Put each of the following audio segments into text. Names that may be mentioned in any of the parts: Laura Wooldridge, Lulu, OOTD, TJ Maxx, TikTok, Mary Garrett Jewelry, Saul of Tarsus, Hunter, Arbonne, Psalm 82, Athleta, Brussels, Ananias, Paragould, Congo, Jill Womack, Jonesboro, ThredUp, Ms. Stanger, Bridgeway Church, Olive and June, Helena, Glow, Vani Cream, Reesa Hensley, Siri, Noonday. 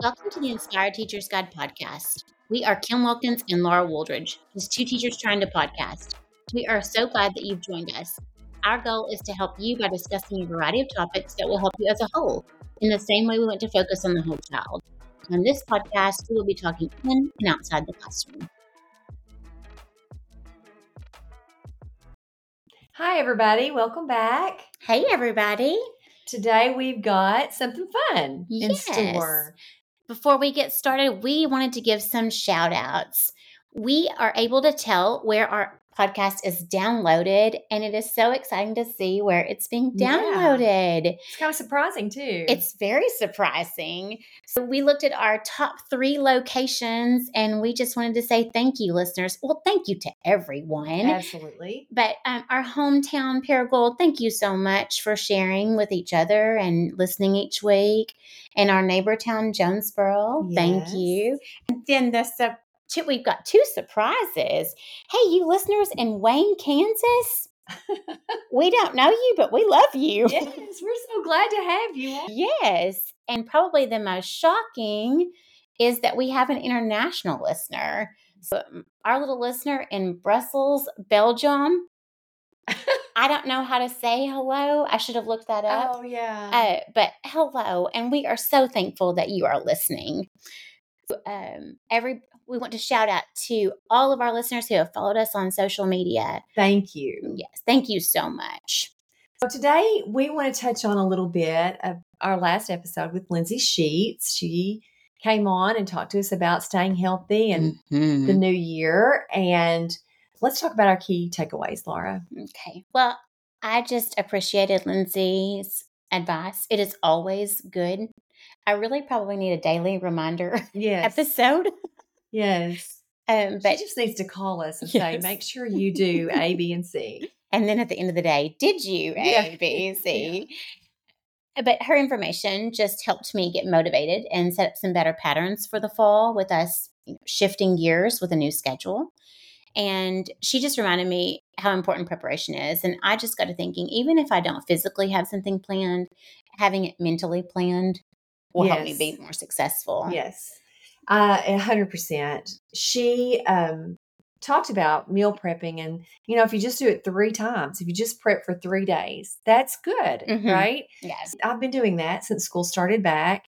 Welcome to the Inspired Teachers Guide podcast. We are Kim Wilkins and Laura Wooldridge, just two teachers trying to podcast. We are so glad that you've joined us. Our goal is to help you by discussing a variety of topics that will help you as a whole, in the same way we want to focus on the whole child. On this podcast, we will be talking in and outside the classroom. Hi, everybody. Welcome back. Hey, everybody. Today, we've got something fun in store. Before we get started, we wanted to give some shout outs. We are able to tell where our podcast is downloaded, and it is so exciting to see where it's being downloaded. Yeah. It's kind of surprising too. It's very surprising. So we looked at our top 3 locations, and we just wanted to say thank you, listeners. Well, thank you to everyone. Absolutely. But our hometown, Paragould, thank you so much for sharing with each other and listening each week. And our neighbor town, Jonesboro, Thank you. And then we've got 2 surprises. Hey, you listeners in Wayne, Kansas, we don't know you, but we love you. Yes, we're so glad to have you. Yes, and probably the most shocking is that we have an international listener. So our little listener in Brussels, Belgium. I don't know how to say hello. I should have looked that up. Oh, yeah. But hello, and we are so thankful that you are listening. We want to shout out to all of our listeners who have followed us on social media. Thank you. Yes, thank you so much. So today we want to touch on a little bit of our last episode with Lindsay Sheets. She came on and talked to us about staying healthy and the new year. And let's talk about our key takeaways, Laura. Okay. Well, I just appreciated Lindsay's advice. It is always good. I really probably need a daily reminder episode. Yes. But she just needs to call us and say, make sure you do A, B, and C. And then at the end of the day, did you A, B, and C? Yeah. But her information just helped me get motivated and set up some better patterns for the fall with us shifting gears with a new schedule. And she just reminded me how important preparation is. And I just got to thinking, even if I don't physically have something planned, having it mentally planned will help me be more successful. Yes, 100%. She talked about meal prepping and, if you just do it 3 times, if you just prep for 3 days, that's good, right? Yes. I've been doing that since school started back.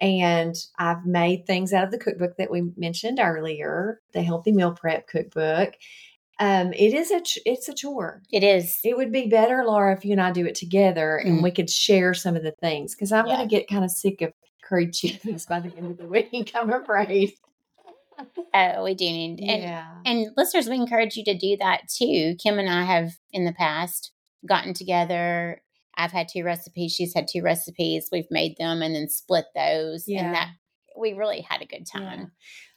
And I've made things out of the cookbook that we mentioned earlier, the Healthy Meal Prep Cookbook. It's a chore. It is. It would be better, Laura, if you and I do it together and we could share some of the things, because I'm going to get kind of sick of curried chickpeas by the end of the week, I'm afraid. We do need. And listeners, we encourage you to do that too. Kim and I have in the past gotten together. I've had 2 recipes. She's had 2 recipes. We've made them and then split those. Yeah. And we really had a good time.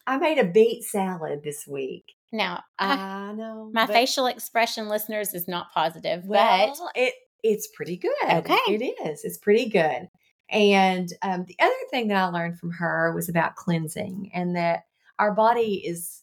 Yeah. I made a beet salad this week. Now, I know. My facial expression, listeners, is not positive. Well, but it's pretty good. Okay. It is. It's pretty good. And the other thing that I learned from her was about cleansing, and that our body is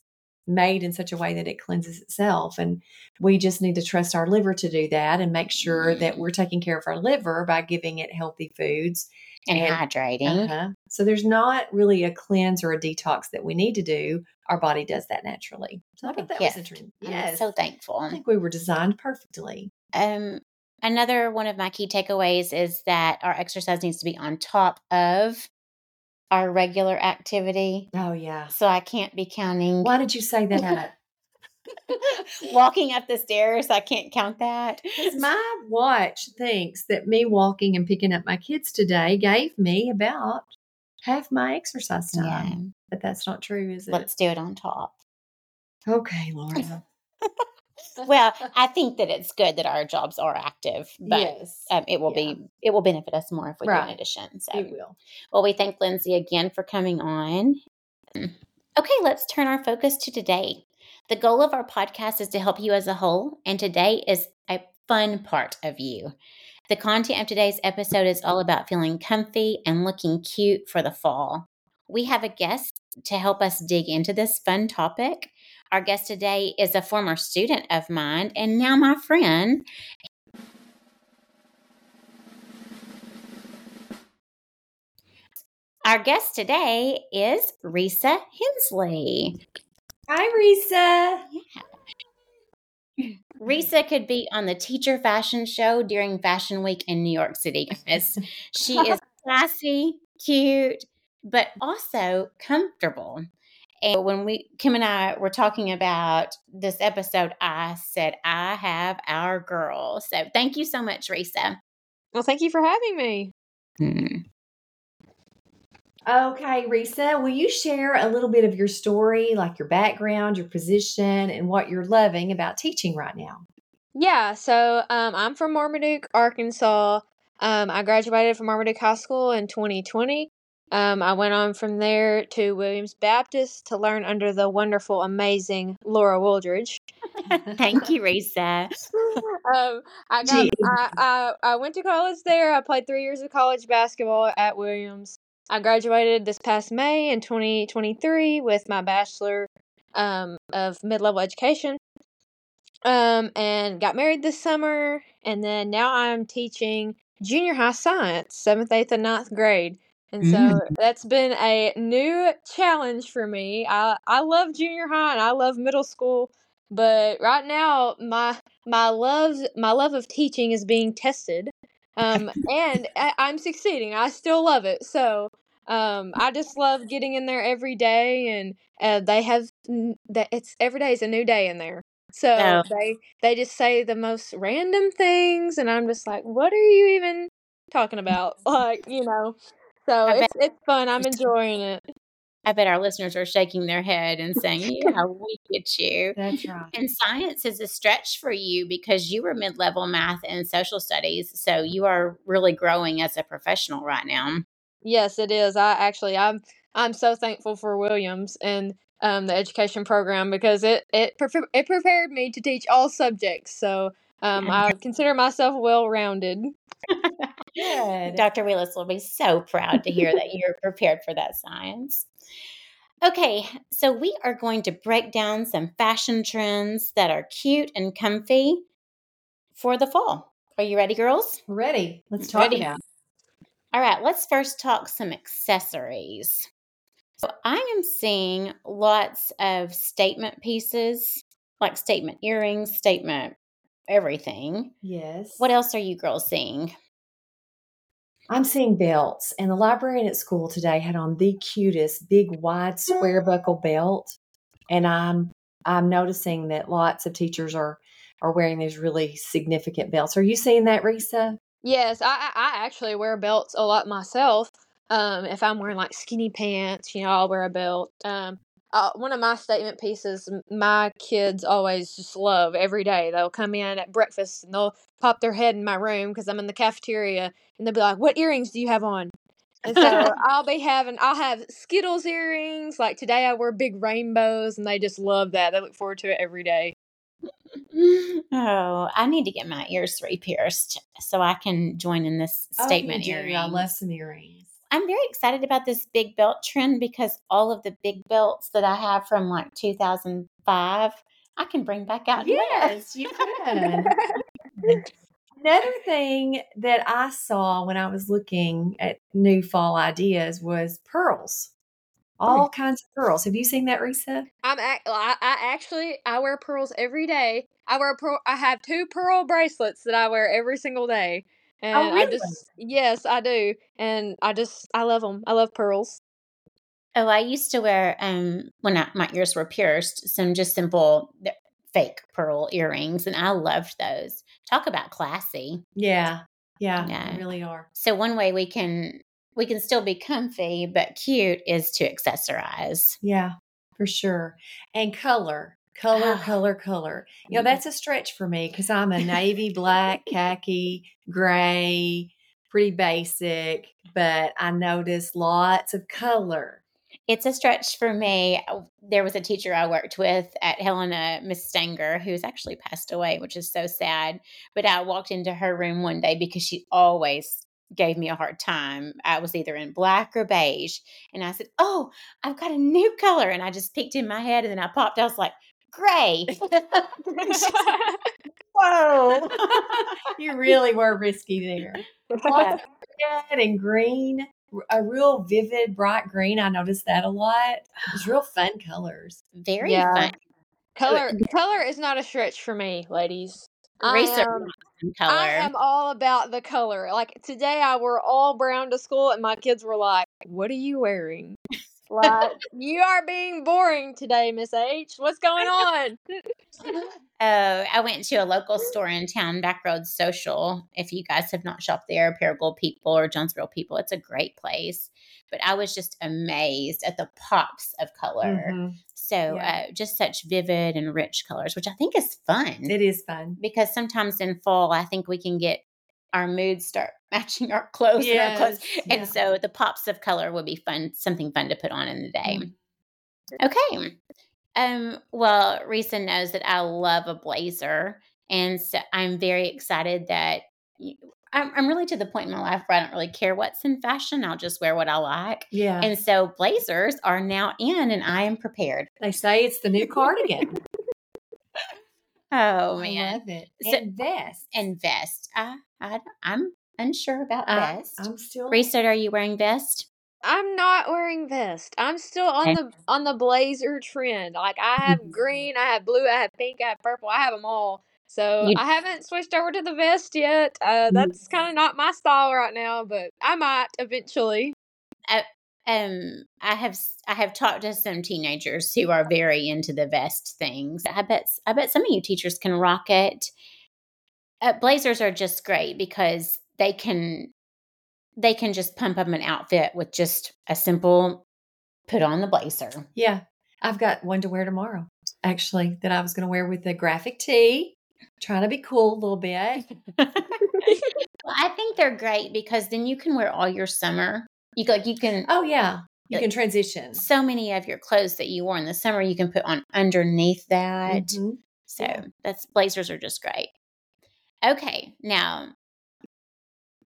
made in such a way that it cleanses itself. And we just need to trust our liver to do that and make sure that we're taking care of our liver by giving it healthy foods. And hydrating. So there's not really a cleanse or a detox that we need to do. Our body does that naturally. So I thought that was interesting. Yes. I'm so thankful. I think we were designed perfectly. Another one of my key takeaways is that our exercise needs to be on top of our regular activity. Oh, yeah. So I can't be counting. Why did you say that? Walking up the stairs, I can't count that. My watch thinks that me walking and picking up my kids today gave me about half my exercise time. Yeah. But that's not true, is it? Let's do it on top. Okay, Laura. Well, I think that it's good that our jobs are active, but it will benefit us more if we do in addition. So it will. Well, we thank Lindsay again for coming on. Okay, let's turn our focus to today. The goal of our podcast is to help you as a whole, and today is a fun part of you. The content of today's episode is all about feeling comfy and looking cute for the fall. We have a guest to help us dig into this fun topic. Our guest today is a former student of mine and now my friend. Our guest today is Reesa Hensley. Hi, Reesa. Yeah. Reesa could be on the Teacher Fashion Show during Fashion Week in New York City. She is classy, cute, but also comfortable. And when Kim and I were talking about this episode, I said, I have our girl. So thank you so much, Reesa. Well, thank you for having me. Okay, Reesa, will you share a little bit of your story, like your background, your position, and what you're loving about teaching right now? Yeah, so I'm from Marmaduke, Arkansas. I graduated from Marmaduke High School in 2020. I went on from there to Williams Baptist to learn under the wonderful, amazing Laura Wooldridge. Thank you, Reesa. I went to college there. I played 3 years of college basketball at Williams. I graduated this past May in 2023 with my Bachelor of Mid-Level Education and got married this summer. And then now I'm teaching junior high science, 7th, 8th, and 9th grade. And so that's been a new challenge for me. I love junior high and I love middle school, but right now my love of teaching is being tested. And I'm succeeding. I still love it. So, I just love getting in there every day, and every day is a new day in there. So they just say the most random things, and I'm just like, what are you even talking about? Like, you know, so it's fun. I'm enjoying it. I bet our listeners are shaking their head and saying, yeah, we get you. That's right. And science is a stretch for you because you were mid-level math and social studies. So you are really growing as a professional right now. Yes, it is. I'm so thankful for Williams and the education program because it prepared me to teach all subjects. So I consider myself well-rounded. Good. Dr. Willis will be so proud to hear that you're prepared for that science. Okay, so we are going to break down some fashion trends that are cute and comfy for the fall. Are you ready, girls? Ready. Let's talk about it. All right, let's first talk some accessories. So I am seeing lots of statement pieces, like statement earrings, statement everything. Yes. What else are you girls seeing? I'm seeing belts, and the librarian at school today had on the cutest big wide square buckle belt, and I'm noticing that lots of teachers are wearing these really significant belts. Are you seeing that, Reesa? Yes, I actually wear belts a lot myself. If I'm wearing like skinny pants, you know, I'll wear a belt. One of my statement pieces, my kids always just love every day. They'll come in at breakfast and they'll pop their head in my room because I'm in the cafeteria, and they'll be like, what earrings do you have on? And so I'll have Skittles earrings. Like today I wear big rainbows, and they just love that. They look forward to it every day. Oh, I need to get my ears re-pierced so I can join in this statement earring. I love some earrings. I'm very excited about this big belt trend because all of the big belts that I have from like 2005, I can bring back out. Yes, you can. Another thing that I saw when I was looking at new fall ideas was pearls. All kinds of pearls. Have you seen that, Reesa? I wear pearls every day. I have two pearl bracelets that I wear every single day. And really? Yes, I do. And I love them. I love pearls. Oh, I used to wear, my ears were pierced, some just simple fake pearl earrings. And I loved those. Talk about classy. Yeah. Yeah. They really are. So one way we can still be comfy, but cute is to accessorize. Yeah, for sure. And color. Color. You know, that's a stretch for me because I'm a navy, black, khaki, gray, pretty basic, but I notice lots of color. It's a stretch for me. There was a teacher I worked with at Helena, Ms. Stanger, who's actually passed away, which is so sad. But I walked into her room one day because she always gave me a hard time. I was either in black or beige. And I said, oh, I've got a new color. And I just peeked in my head, and then I popped. I was like, gray. Whoa. You really were risky there. Lots of red and green. a real vivid, bright green. I noticed that a lot. It's real fun colors. Very fun. Color is not a stretch for me, ladies. I am all about the color. Like today I wore all brown to school and my kids were like, what are you wearing? Like, you are being boring today, Miss H. What's going on? I went to a local store in town, Backroad Social. If you guys have not shopped there, Paragould people or Jonesboro people, it's a great place. But I was just amazed at the pops of color. Mm-hmm. So just such vivid and rich colors, which I think is fun. It is fun. Because sometimes in fall, I think we can get our moods start matching our clothes and our clothes. Yeah. And so the pops of color would be fun, something fun to put on in the day. Okay. Well, Reesa knows that I love a blazer. And so I'm very excited that I'm really to the point in my life where I don't really care what's in fashion. I'll just wear what I like. Yeah. And so blazers are now in and I am prepared. They say it's the new cardigan. Oh, man. I love it. So, and vest. And vest. I'm unsure about vest. I'm still. Reesa, are you wearing vest? I'm not wearing vest. I'm still on the blazer trend. Like I have green, I have blue, I have pink, I have purple. I have them all. So I haven't switched over to the vest yet. That's kind of not my style right now, but I might eventually. I have talked to some teenagers who are very into the vest things. I bet some of you teachers can rock it. Blazers are just great because they can just pump up an outfit with just a simple put on the blazer. Yeah. I've got one to wear tomorrow, actually, that I was going to wear with the graphic tee. Trying to be cool a little bit. Well, I think they're great because then you can wear all your summer. You can transition. So many of your clothes that you wore in the summer, you can put on underneath that. Mm-hmm. So blazers are just great. Okay. Now,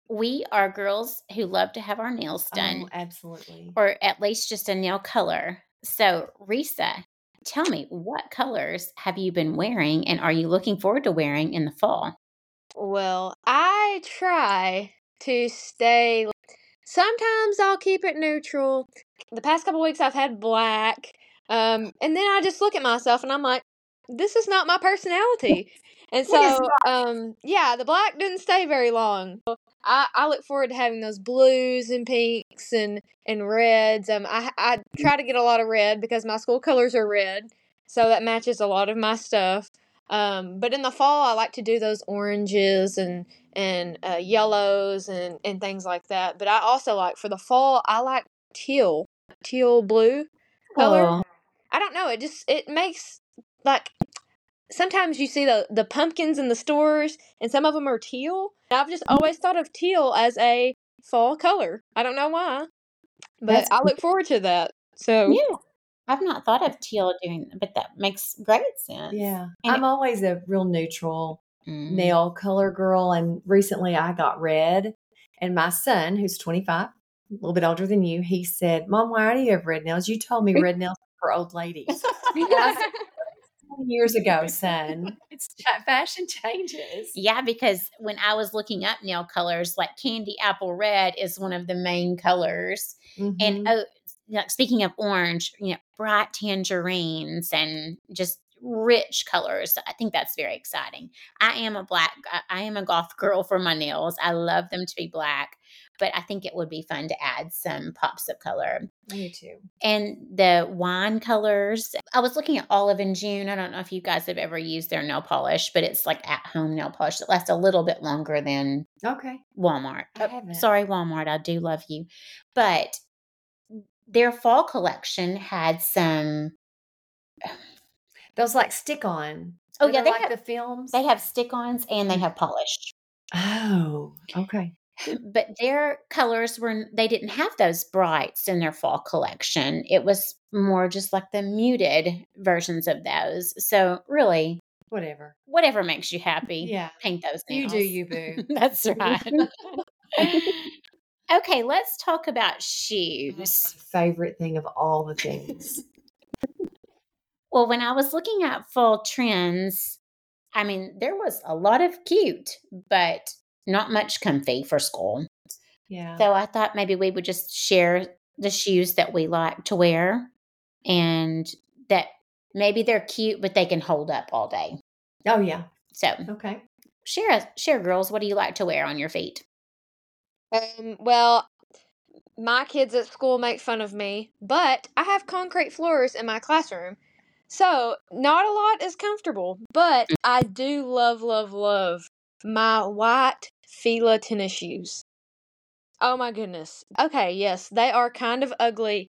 we are girls who love to have our nails done. Oh, absolutely. Or at least just a nail color. So, Reesa, tell me, what colors have you been wearing and are you looking forward to wearing in the fall? Well, I try to stay. Sometimes I'll keep it neutral. The past couple weeks I've had black. And then I just look at myself and I'm like, this is not my personality. And so, the black didn't stay very long. I look forward to having those blues and pinks and reds. I try to get a lot of red because my school colors are red. So that matches a lot of my stuff. But in the fall, I like to do those oranges and yellows and things like that. But I also like, for the fall, I like teal blue color. Aww. I don't know. It makes, like, sometimes you see the pumpkins in the stores, and some of them are teal. And I've just always thought of teal as a fall color. I don't know why, but I look forward to that. So yeah, I've not thought of teal doing that, but that makes great sense. Yeah, and I'm always a real neutral nail color girl, and recently I got red. And my son, who's 25, a little bit older than you, he said, "Mom, why do you have red nails? You told me red nails are for old ladies." 10 years ago, son. It's fashion changes. Yeah, because when I was looking up nail colors, like candy apple red is one of the main colors. Mm-hmm. And speaking of orange, bright tangerines and just rich colors. I think that's very exciting. I am a goth girl for my nails. I love them to be black, but I think it would be fun to add some pops of color. Me too. And the wine colors. I was looking at Olive and June. I don't know if you guys have ever used their nail polish, but it's like at-home nail polish that lasts a little bit longer than Walmart. I haven't. Sorry, Walmart. I do love you. But their fall collection had some... Those like stick-on. Oh, yeah. They like have the films. They have stick-ons and they have polished. Oh, okay. But their colors they didn't have those brights in their fall collection. It was more just like the muted versions of those. So really. Whatever makes you happy. Yeah. Paint those nails. You do you, boo. That's right. Okay. Let's talk about shoes. That's my favorite thing of all the things. Well, when I was looking at fall trends, I mean, there was a lot of cute, but not much comfy for school. Yeah. So I thought maybe we would just share the shoes that we like to wear and that maybe they're cute, but they can hold up all day. Oh, yeah. So. Okay. Share, girls. What do you like to wear on your feet? Well, my kids at school make fun of me, but I have concrete floors in my classroom. So not a lot is comfortable, but I do love my white Fila tennis shoes. Oh my goodness. Okay, yes, they are kind of ugly.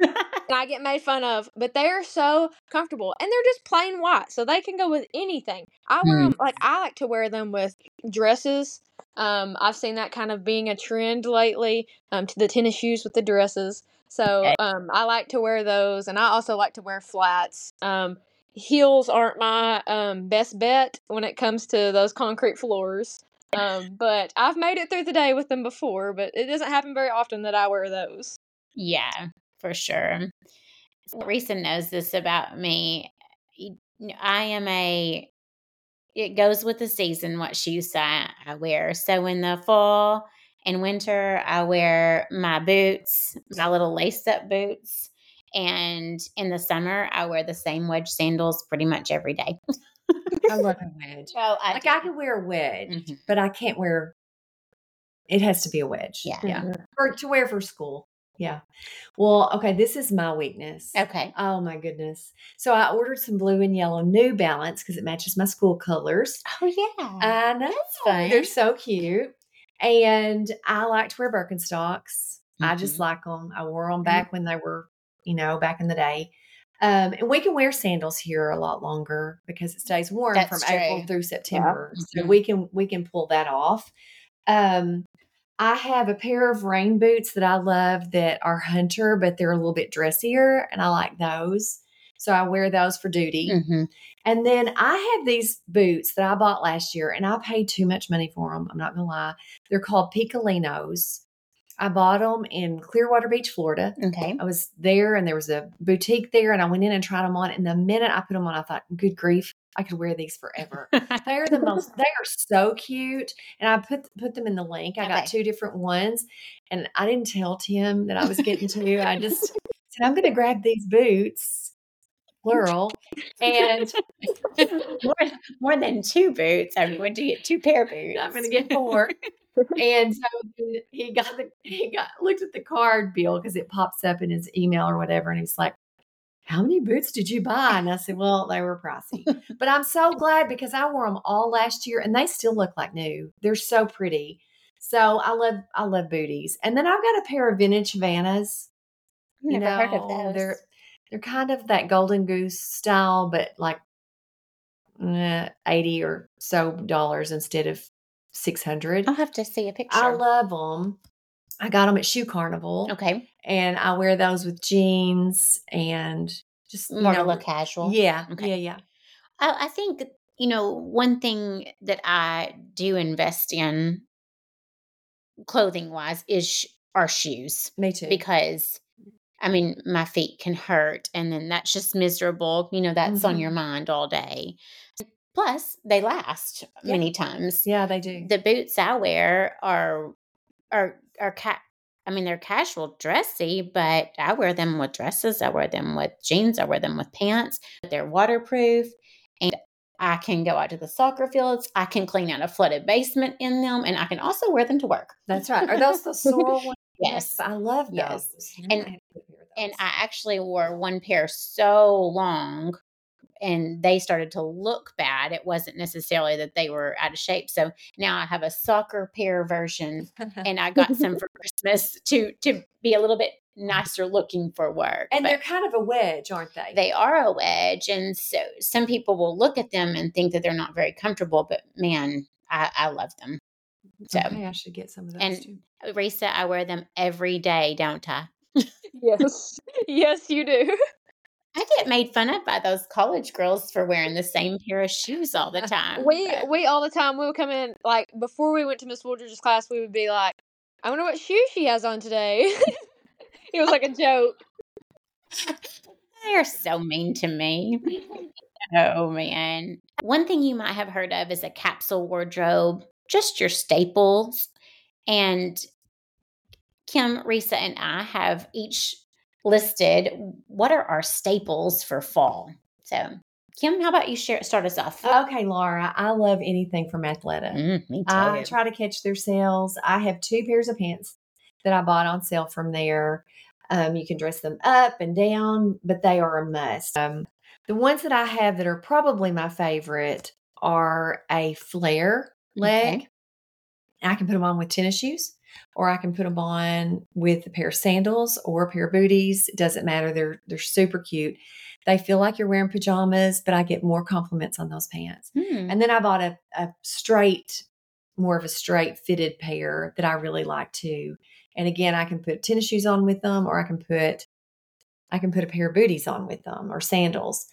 And I get made fun of, but they are so comfortable, and they're just plain white, so they can go with anything. I wear them, like I like to wear them with dresses. I've seen that kind of being a trend lately. To the tennis shoes with the dresses. So I like to wear those, and I also like to wear flats. Heels aren't my best bet when it comes to those concrete floors. But I've made it through the day with them before, but it doesn't happen very often that I wear those. Yeah. For sure. Reesa knows this about me. It goes with the season what shoes I wear. So in the fall and winter, I wear my boots, my little lace up boots. And in the summer, I wear the same wedge sandals pretty much every day. I love a wedge. Oh, I can wear a wedge, but I can't wear, it has to be a wedge. Yeah. Yeah. Or to wear for school. Yeah. Well, okay. This is my weakness. Okay. Oh my goodness. So I ordered some blue and yellow New Balance because it matches my school colors. Oh yeah. I know. That's fun. They're so cute. And I like to wear Birkenstocks. Mm-hmm. I just like them. I wore them back when they were, back in the day. And we can wear sandals here a lot longer because it stays warm from April through September. Yeah. So we can pull that off. I have a pair of rain boots that I love that are Hunter, but they're a little bit dressier, and I like those. So I wear those for duty. Mm-hmm. And then I have these boots that I bought last year, and I paid too much money for them. I'm not going to lie. They're called Picolinos. I bought them in Clearwater Beach, Florida. Okay. I was there, and there was a boutique there, and I went in and tried them on. And the minute I put them on, I thought, good grief, I could wear these forever. They are so cute. And I put them in the link. I got two different ones, and I didn't tell Tim that I was getting two. I just said, I'm going to grab these boots, plural, and more than two boots. I'm going to get two pair of boots. I'm going to get four. And so he looked at the card bill because it pops up in his email or whatever. And he's like, how many boots did you buy? And I said, well, they were pricey, but I'm so glad because I wore them all last year and they still look like new. They're so pretty. So I love booties. And then I've got a pair of vintage Vannas. Never heard of those. They're kind of that Golden Goose style, but like $80 or so dollars instead of $600. I'll have to see a picture. I love them. I got them at Shoe Carnival. Okay. And I wear those with jeans and just more look casual. Yeah. Okay. Yeah. I think, one thing that I do invest in clothing wise is our shoes. Me too. Because, my feet can hurt and then that's just miserable. That's on your mind all day. Plus, they last many times. Yeah, they do. The boots I wear are they're casual, dressy, but I wear them with dresses. I wear them with jeans. I wear them with pants. They're waterproof, and I can go out to the soccer fields. I can clean out a flooded basement in them, and I can also wear them to work. That's right. Are those the sorrel ones? Yes. I love those. Yes. And I actually wore one pair so long, and they started to look bad. It wasn't necessarily that they were out of shape. So now I have a soccer pair version, and I got some for Christmas to be a little bit nicer looking for work. And they're kind of a wedge, aren't they? They are a wedge. And so some people will look at them and think that they're not very comfortable, but man, I love them. So okay, I should get some of those too. And Reesa, I wear them every day, don't I? Yes. Yes, you do. I get made fun of by those college girls for wearing the same pair of shoes all the time. We all the time, we would come in, like, before we went to Miss Wooldridge's class, we would be like, I wonder what shoe she has on today. It was like a joke. They're so mean to me. Oh, man. One thing you might have heard of is a capsule wardrobe, just your staples. And Kim, Reesa, and I have each listed what are our staples for fall. So, Kim, how about you start us off? Okay, Laura, I love anything from Athleta. Me too. I try to catch their sales. I have 2 pairs of pants that I bought on sale from there. You can dress them up and down, but they are a must. The ones that I have that are probably my favorite are a flare leg. Okay. I can put them on with tennis shoes, or I can put them on with a pair of sandals or a pair of booties. It doesn't matter. They're super cute. They feel like you're wearing pajamas, but I get more compliments on those pants. And then I bought a straight fitted pair that I really like too. And again, I can put tennis shoes on with them, or I can put a pair of booties on with them, or sandals.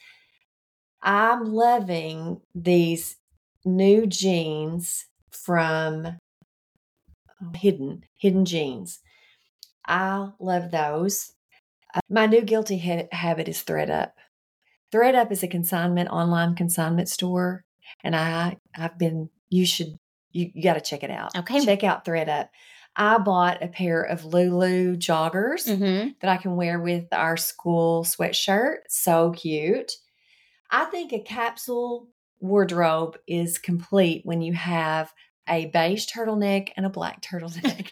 I'm loving these new jeans from Hidden Jeans. I love those. My new guilty habit is ThredUp. ThredUp is a online consignment store, and you got to check it out. Okay. Check out ThredUp. I bought a pair of Lulu joggers that I can wear with our school sweatshirt. So cute. I think a capsule wardrobe is complete when you have a beige turtleneck and a black turtleneck.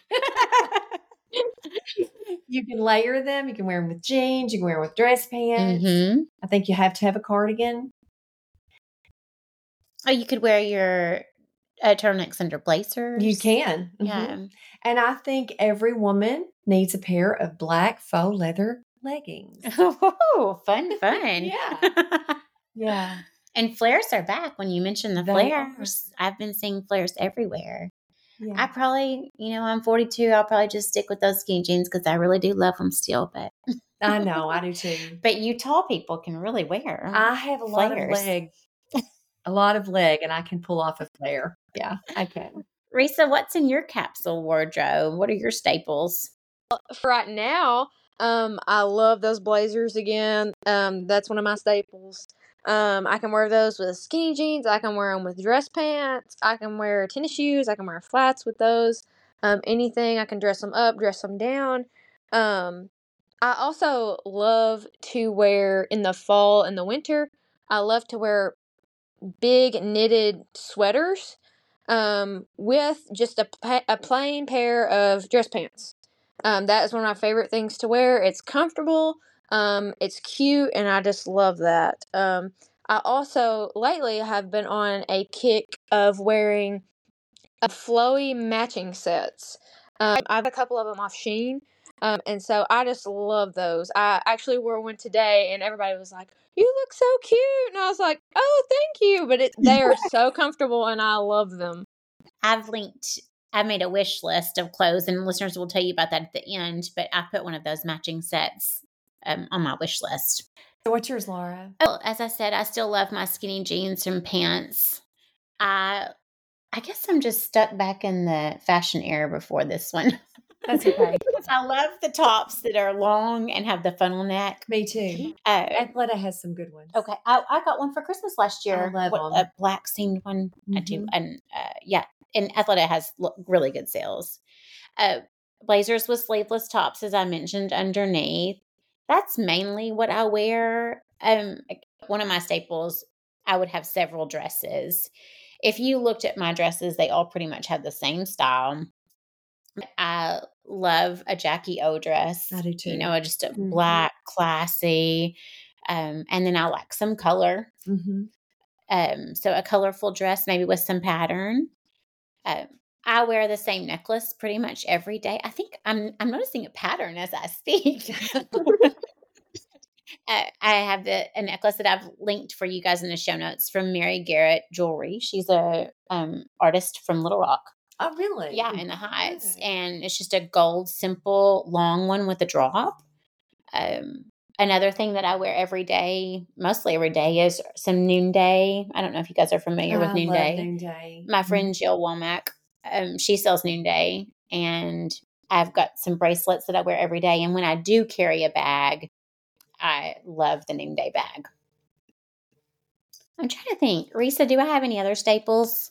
You can layer them. You can wear them with jeans. You can wear them with dress pants. I think you have to have a cardigan. Oh, you could wear your turtlenecks under blazers. You can. Yeah. And I think every woman needs a pair of black faux leather leggings. Oh, fun. Yeah. And flares are back. When you mentioned the flares, I've been seeing flares everywhere. Yeah. I probably, I'm 42. I'll probably just stick with those skinny jeans because I really do love them still. But I know I do too. But you tall people can really wear. I have a lot of leg, and I can pull off a flare. Yeah, I can. Reesa, what's in your capsule wardrobe? What are your staples? Well, for right now, I love those blazers again. That's one of my staples. I can wear those with skinny jeans. I can wear them with dress pants. I can wear tennis shoes. I can wear flats with those. Anything. I can dress them up, dress them down. I also love to wear in the fall and the winter. I love to wear big knitted sweaters with just a plain pair of dress pants. That is one of my favorite things to wear. It's comfortable. It's cute, and I just love that. I also lately have been on a kick of wearing flowy matching sets. I have a couple of them off Shein, and so I just love those. I actually wore one today, and everybody was like, "You look so cute," and I was like, "Oh, thank you!" But they are so comfortable, and I love them. I made a wish list of clothes, and listeners will tell you about that at the end. But I put one of those matching sets on my wish list. So what's yours, Laura? Oh, as I said, I still love my skinny jeans and pants. I guess I'm just stuck back in the fashion era before this one. That's okay. I love the tops that are long and have the funnel neck. Me too. Athleta has some good ones. Okay. I got one for Christmas last year. I love them. A black seamed one. I do. And yeah. And Athleta has really good sales. Blazers with sleeveless tops, as I mentioned, underneath. That's mainly what I wear. One of my staples, I would have several dresses. If you looked at my dresses, they all pretty much have the same style. I love a Jackie O dress. I do too. Just a black, classy. And then I like some color. So a colorful dress, maybe with some pattern. I wear the same necklace pretty much every day. I think I'm noticing a pattern as I speak. I have a necklace that I've linked for you guys in the show notes from Mary Garrett Jewelry. She's a artist from Little Rock. Oh, really? Yeah, in the Heights. Okay. And it's just a gold, simple, long one with a drop. Another thing that I wear every day, mostly every day, is some Noonday. I don't know if you guys are familiar with Noonday. I love Noonday. My friend Jill Womack, she sells Noonday, and I've got some bracelets that I wear every day. And when I do carry a bag, I love the Noonday bag. I'm trying to think. Reesa, do I have any other staples?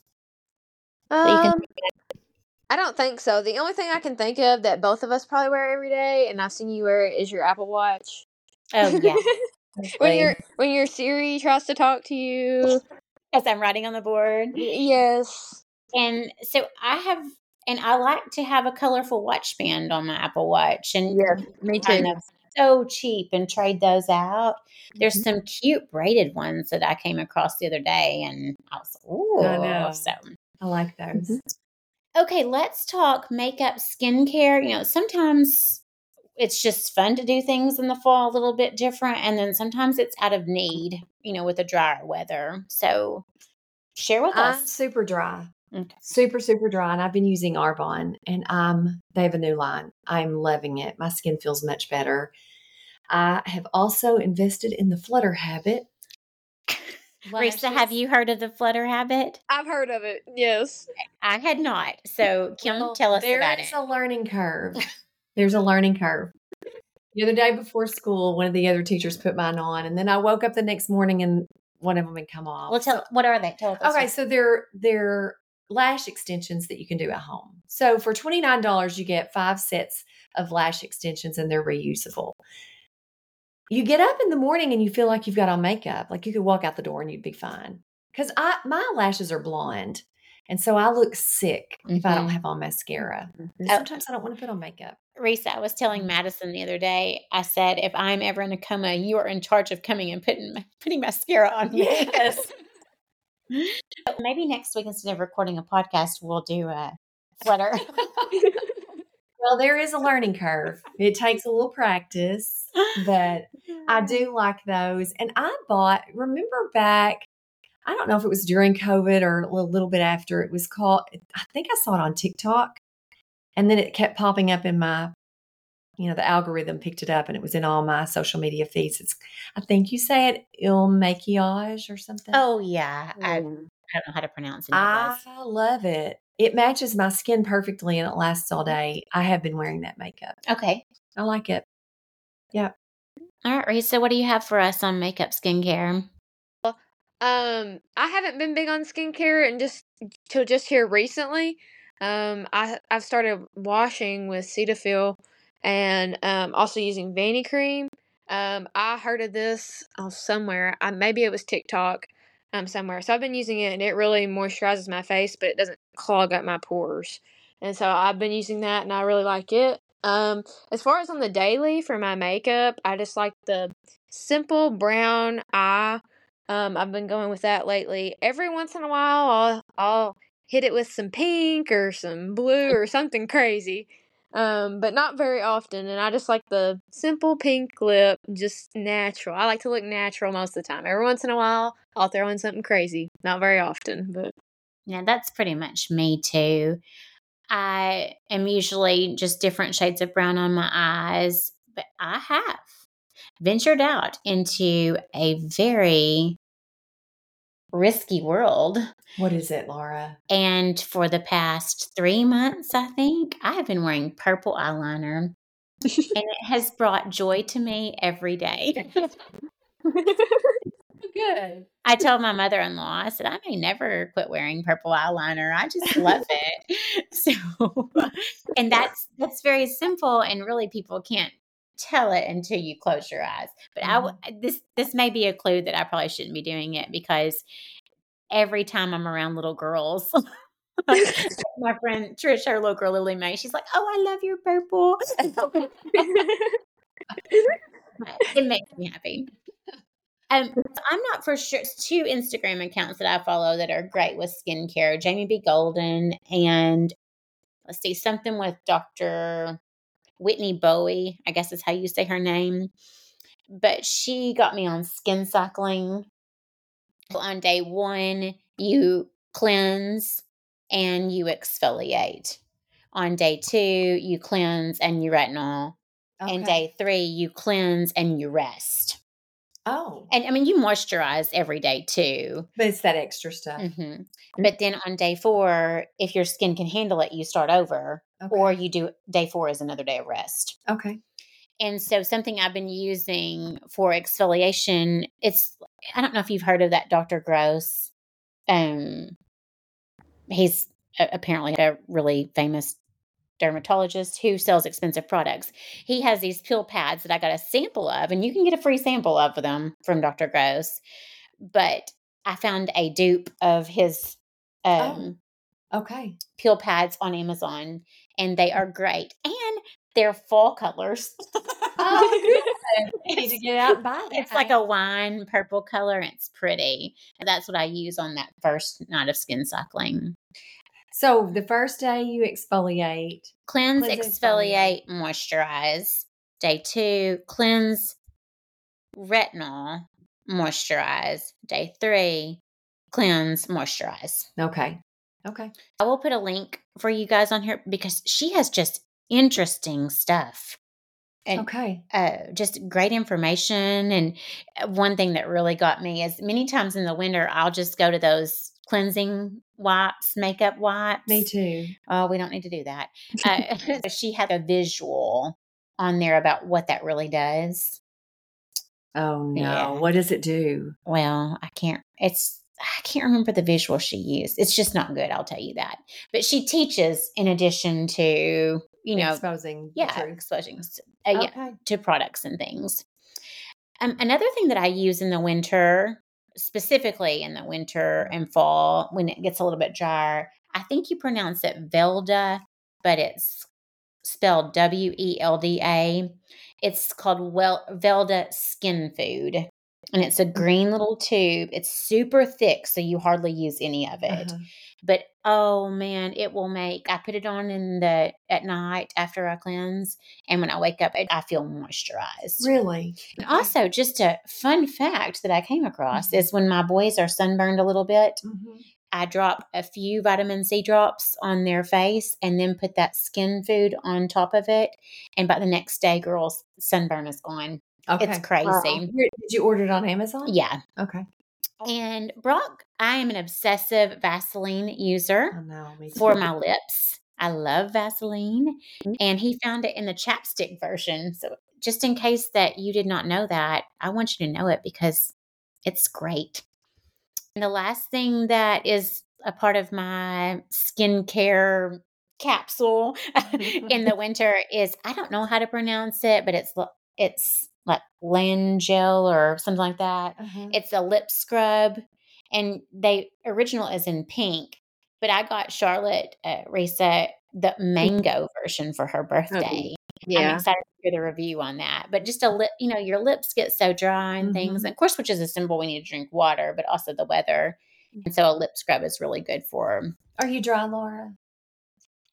I don't think so. The only thing I can think of that both of us probably wear every day, and I've seen you wear it, is your Apple Watch. Oh, yeah. When your Siri tries to talk to you. Yes, I'm writing on the board. Yes. And so I like to have a colorful watch band on my Apple Watch. And yeah, me too. So cheap, and trade those out. There's mm-hmm. some cute braided ones that I came across the other day, and I was I like those. Mm-hmm. Okay, let's talk makeup, skincare. You know, sometimes it's just fun to do things in the fall a little bit different, and then sometimes it's out of need, you know, with the drier weather. So share with us. I'm super dry. Okay. Super, super dry. And I've been using Arbonne, and they have a new line. I'm loving it. My skin feels much better. I have also invested in the Flutter Habit. Reesa, have you heard of the Flutter Habit? I've heard of it, yes. I had not. So, Kim, tell us about it. There's a learning curve. The other day before school, one of the other teachers put mine on, and then I woke up the next morning and one of them had come off. Well, what are they? Tell us. Okay, so they're lash extensions that you can do at home. So for $29, you get 5 sets of lash extensions, and they're reusable. You get up in the morning and you feel like you've got on makeup. Like you could walk out the door and you'd be fine. Because my lashes are blonde, and so I look sick if I don't have on mascara. Mm-hmm. Sometimes I don't want to put on makeup. Reesa, I was telling Madison the other day, I said, if I'm ever in a coma, you are in charge of coming and putting mascara on me. Yes. Maybe next week, instead of recording a podcast, we'll do a sweater. Well, there is a learning curve. It takes a little practice, but I do like those. And I bought, remember back, I don't know if it was during COVID or a little bit after, it was called, I think I saw it on TikTok, and then it kept popping up in my, the algorithm picked it up, and it was in all my social media feeds. It's, I think you say it, il maquillage or something. Oh, yeah. I don't know how to pronounce it. I love it. It matches my skin perfectly, and it lasts all day. I have been wearing that makeup. Okay. I like it. Yeah. All right, Reesa, what do you have for us on makeup, skincare? Well, I haven't been big on skincare until just here recently. I've started washing with Cetaphil, and also using Vani Cream. I heard of this somewhere. Maybe it was TikTok. Somewhere. So I've been using it, and it really moisturizes my face, but it doesn't clog up my pores. And so I've been using that, and I really like it. As far as on the daily for my makeup, I just like the simple brown eye. I've been going with that lately. Every once in a while, I'll hit it with some pink or some blue or something crazy, but not very often. And I just like the simple pink lip, just natural. I like to look natural most of the time. Every once in a while, I'll throw in something crazy. Not very often, but yeah, that's pretty much me too. I am usually just different shades of brown on my eyes, but I have ventured out into a very risky world. What is it, Laura? And for the past 3 months, I think, I have been wearing purple eyeliner, and it has brought joy to me every day. Good. I told my mother-in-law, I said, I may never quit wearing purple eyeliner. I just love it. So, and that's very simple, and really people can't tell it until you close your eyes. But this may be a clue that I probably shouldn't be doing it, because every time I'm around little girls, my friend Trish, her little girl Lily Mae, she's like, oh, I love your purple. It makes me happy. I'm not for sure. 2 Instagram accounts that I follow that are great with skincare, Jamie B. Golden, and let's see, something with Dr. Whitney Bowie, I guess is how you say her name. But she got me on skin cycling. On day 1, you cleanse and you exfoliate. On day 2, you cleanse and you retinol. Okay. And day 3, you cleanse and you rest. Oh. And I mean, you moisturize every day too. But it's that extra stuff. Mm-hmm. But then on day 4, if your skin can handle it, you start over. Okay. Or you do day 4 is another day of rest. Okay. And so something I've been using for exfoliation, I don't know if you've heard of that Dr. Gross. He's apparently a really famous dermatologist who sells expensive products. He has these peel pads that I got a sample of, and you can get a free sample of them from Dr. Gross. But I found a dupe of his peel pads on Amazon, and they are great. And they're fall colors. Oh, good. Need to get out and buy it. It's like a wine purple color. It's pretty. And that's what I use on that first night of skin cycling. So the first day you exfoliate. Cleanse, exfoliate, moisturize. Day two, cleanse, retinol, moisturize. Day three, cleanse, moisturize. Okay. I will put a link for you guys on here because she has just interesting stuff. And, just great information. And one thing that really got me is many times in the winter, I'll just go to those cleansing wipes, makeup wipes. Me too. Oh, we don't need to do that. She had a visual on there about what that really does. Oh no. Yeah. What does it do? Well, I can't remember the visual she used. It's just not good. I'll tell you that. But she teaches in addition to, exposing to products and things. Another thing that I use in the winter, specifically in the winter and fall, when it gets a little bit drier, I think you pronounce it Velda, but it's spelled WELDA. It's called Velda Skin Food. And it's a green little tube. It's super thick, so you hardly use any of it. But, oh, man, it will make – I put it on at night after I cleanse, and when I wake up, I feel moisturized. Really? And also, just a fun fact that I came across is when my boys are sunburned a little bit, I drop a few vitamin C drops on their face and then put that skin food on top of it, and by the next day, girls, sunburn is gone. Okay. It's crazy. Did you order it on Amazon? Yeah. Okay. And Brock, I am an obsessive Vaseline user for my lips. I love Vaseline. And he found it in the chapstick version. So just in case that you did not know that, I want you to know it because it's great. And the last thing that is a part of my skincare capsule in the winter is, I don't know how to pronounce it, but it's like Langel or something like that. It's a lip scrub, and they original is in pink, but I got Charlotte Reesa the mango version for her birthday. I'm excited to hear the review on that. But just a lip, your lips get so dry and things, and of course, which is a symbol we need to drink water, but also the weather, and so a lip scrub is really good for them. Are you dry, Laura?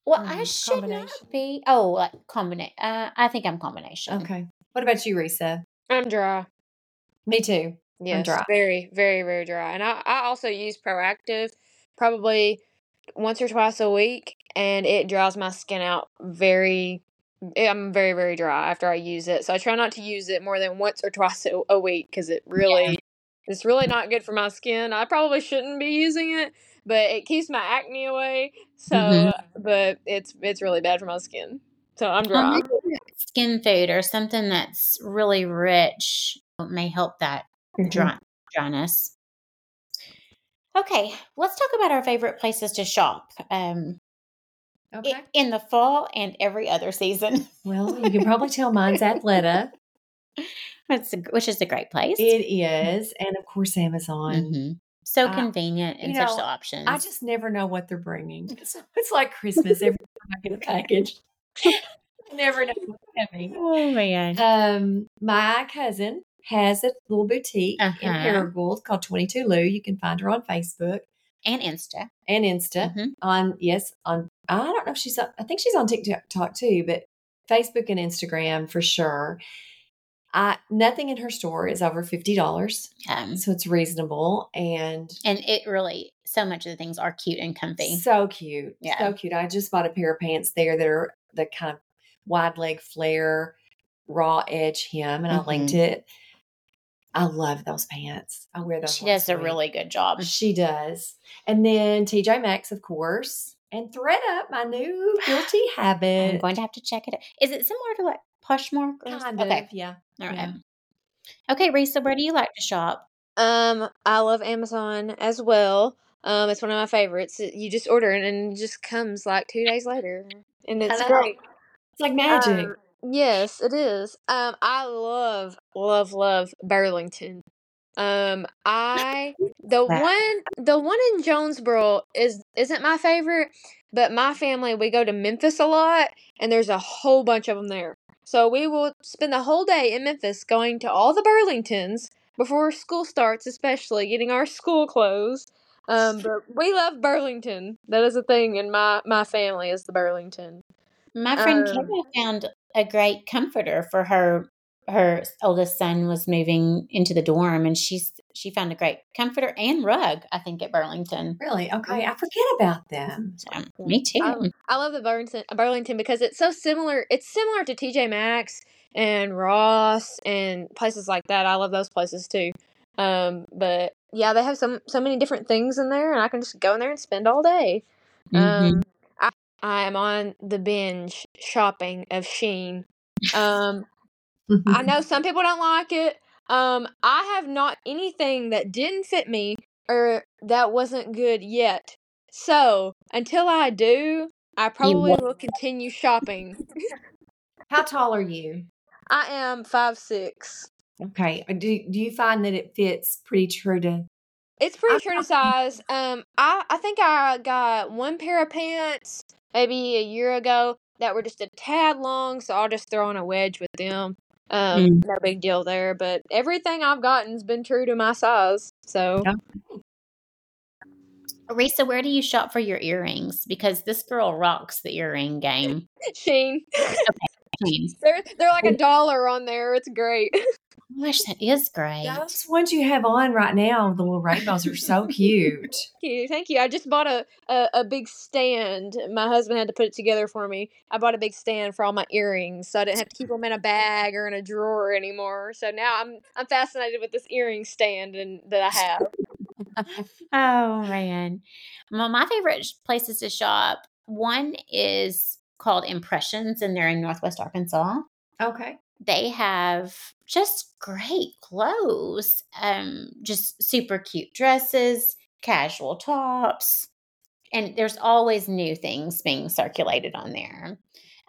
Well, I should not be. Oh, like combination. I think I'm combination. Okay. What about you, Reesa? I'm dry. Me too. Yes, I'm dry. Very, very, very dry. And I also use Proactive probably once or twice a week, and it dries my skin out I'm very, very dry after I use it. So I try not to use it more than once or twice a week because it's really not good for my skin. I probably shouldn't be using it, but it keeps my acne away. So, but it's really bad for my skin. So I'm dry. Skin food or something that's really rich may help that dryness. Okay, let's talk about our favorite places to shop in the fall and every other season. Well, you can probably tell mine's Athleta. Which is a great place. It is. And, of course, Amazon. So convenient and such options. I just never know what they're bringing. It's like Christmas every time I get a package. Never know what's coming. Oh man! My cousin has a little boutique in Paragould called 22 Lou. You can find her on Facebook and Insta. I don't know if she's on. I think she's on TikTok too, but Facebook and Instagram for sure. Nothing in her store is over $50, so it's reasonable, and it really so much of the things are cute and comfy. So cute, I just bought a pair of pants there that are the kind of wide leg flare, raw edge hem, and I linked it. I love those pants. I wear those. She does a really good job. She does. And then TJ Maxx, of course, and ThredUp, my new guilty habit. I'm going to have to check it out. Is it similar to what Poshmark? Kind of, yeah. All right. Yeah. Okay, Reesa, where do you like to shop? I love Amazon as well. It's one of my favorites. You just order it and it just comes like 2 days later, and it's great. It's like magic. Yes, it is. I love Burlington. The one in Jonesboro isn't my favorite, but my family, we go to Memphis a lot, and there's a whole bunch of them there. So we will spend the whole day in Memphis going to all the Burlingtons before school starts, especially getting our school clothes. But we love Burlington. That is a thing in my family, is the Burlington. My friend Kayla found a great comforter for her oldest son was moving into the dorm, and she found a great comforter and rug, I think, at Burlington. Really? Okay. I forget about them. Me too. I love the Burlington because it's so similar. It's similar to TJ Maxx and Ross and places like that. I love those places too. But yeah, they have so many different things in there, and I can just go in there and spend all day. Mm-hmm. I am on the binge shopping of Shein. Mm-hmm. I know some people don't like it. I have not anything that didn't fit me or that wasn't good yet. So until I do, I probably will continue shopping. How tall are you? I am 5'6". Okay. Do you find that it fits pretty true to? It's pretty true to size. I think I got one pair of pants maybe a year ago that were just a tad long, so I'll just throw on a wedge with them. No big deal there, but everything I've gotten's been true to my size. So, Reesa, where do you shop for your earrings? Because this girl rocks the earring game. Shein. Okay. They're like $1 on there. It's great. Oh, gosh, that is great. Those ones you have on right now, the little rainbows, are so cute. Thank you. I just bought a big stand. My husband had to put it together for me. I bought a big stand for all my earrings, so I didn't have to keep them in a bag or in a drawer anymore. So now I'm fascinated with this earring stand that I have. Oh, man. Well, my favorite places to shop, one is called Impressions, and they're in Northwest Arkansas. Okay. They have just great clothes, just super cute dresses, casual tops, and there's always new things being circulated on there.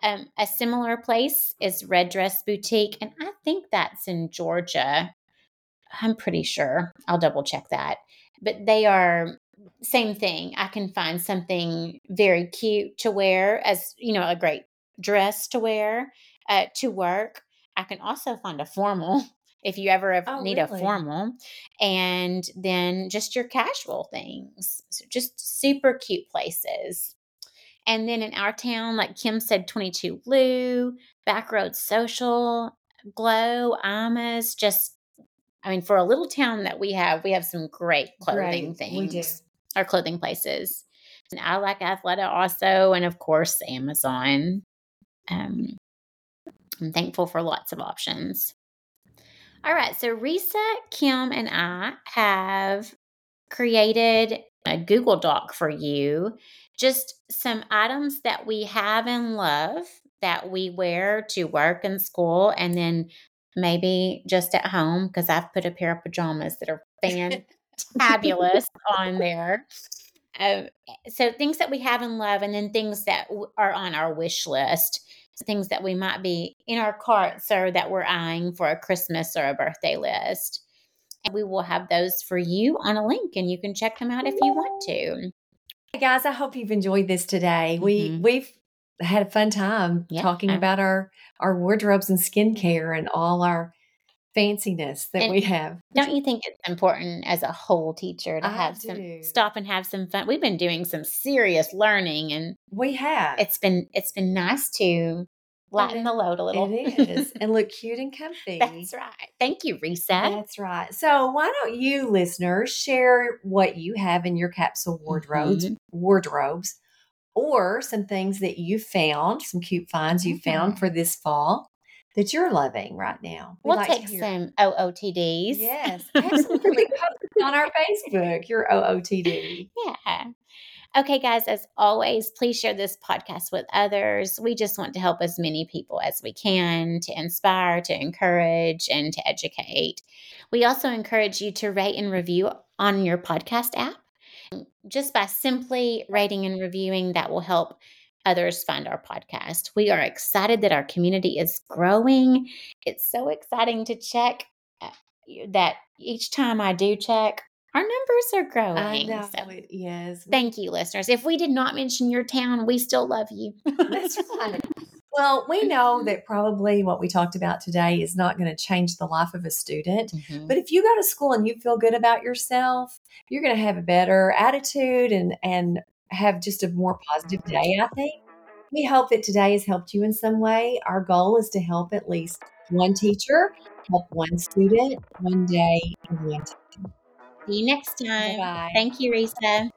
A similar place is Red Dress Boutique, and I think that's in Georgia. I'm pretty sure. I'll double check that. But they are same thing. I can find something very cute to wear, as you know, a great dress to wear to work. I can also find a formal if you ever need a formal, and then just your casual things. So just super cute places. And then in our town, like Kim said, 22 Lou, Backroad Social, Glow, Imas, for a little town that we have some great clothing things. We do. Our clothing places. And I like Athleta also, and of course, Amazon. I'm thankful for lots of options. All right, so Reesa, Kim, and I have created a Google Doc for you. Just some items that we have and love that we wear to work and school, and then maybe just at home, because I've put a pair of pajamas that are fantabulous on there. So things that we have and love, and then things that are on our wish list. Things that we might be in our carts or that we're eyeing for a Christmas or a birthday list. And we will have those for you on a link, and you can check them out if you want to. Hey guys, I hope you've enjoyed this today. Mm-hmm. We've had a fun time talking about our wardrobes and skincare and all our fanciness that we have. Don't you think it's important as a whole teacher to stop and have some fun? We've been doing some serious learning, and we have. It's been nice to lighten the load a little. It is. And look cute and comfy. That's right. Thank you, Reesa. That's right. So why don't you, listeners, share what you have in your capsule wardrobes, or some things that you found, some cute finds you found for this fall that you're loving right now. We'll take some OOTDs. Yes, absolutely. Post on our Facebook, your OOTD. Yeah. Okay, guys, as always, please share this podcast with others. We just want to help as many people as we can, to inspire, to encourage, and to educate. We also encourage you to rate and review on your podcast app. just by simply rating and reviewing, that will help others find our podcast. We are excited that our community is growing. It's so exciting to check that each time I do check, our numbers are growing. I know. So, it is. Thank you, listeners. If we did not mention your town, we still love you. That's right. Well, we know that probably what we talked about today is not going to change the life of a student. Mm-hmm. But if you go to school and you feel good about yourself, you're going to have a better attitude and have just a more positive day, I think. We hope that today has helped you in some way. Our goal is to help at least one teacher, help one student, one day, and one time. See you next time. Bye-bye. Thank you, Reesa.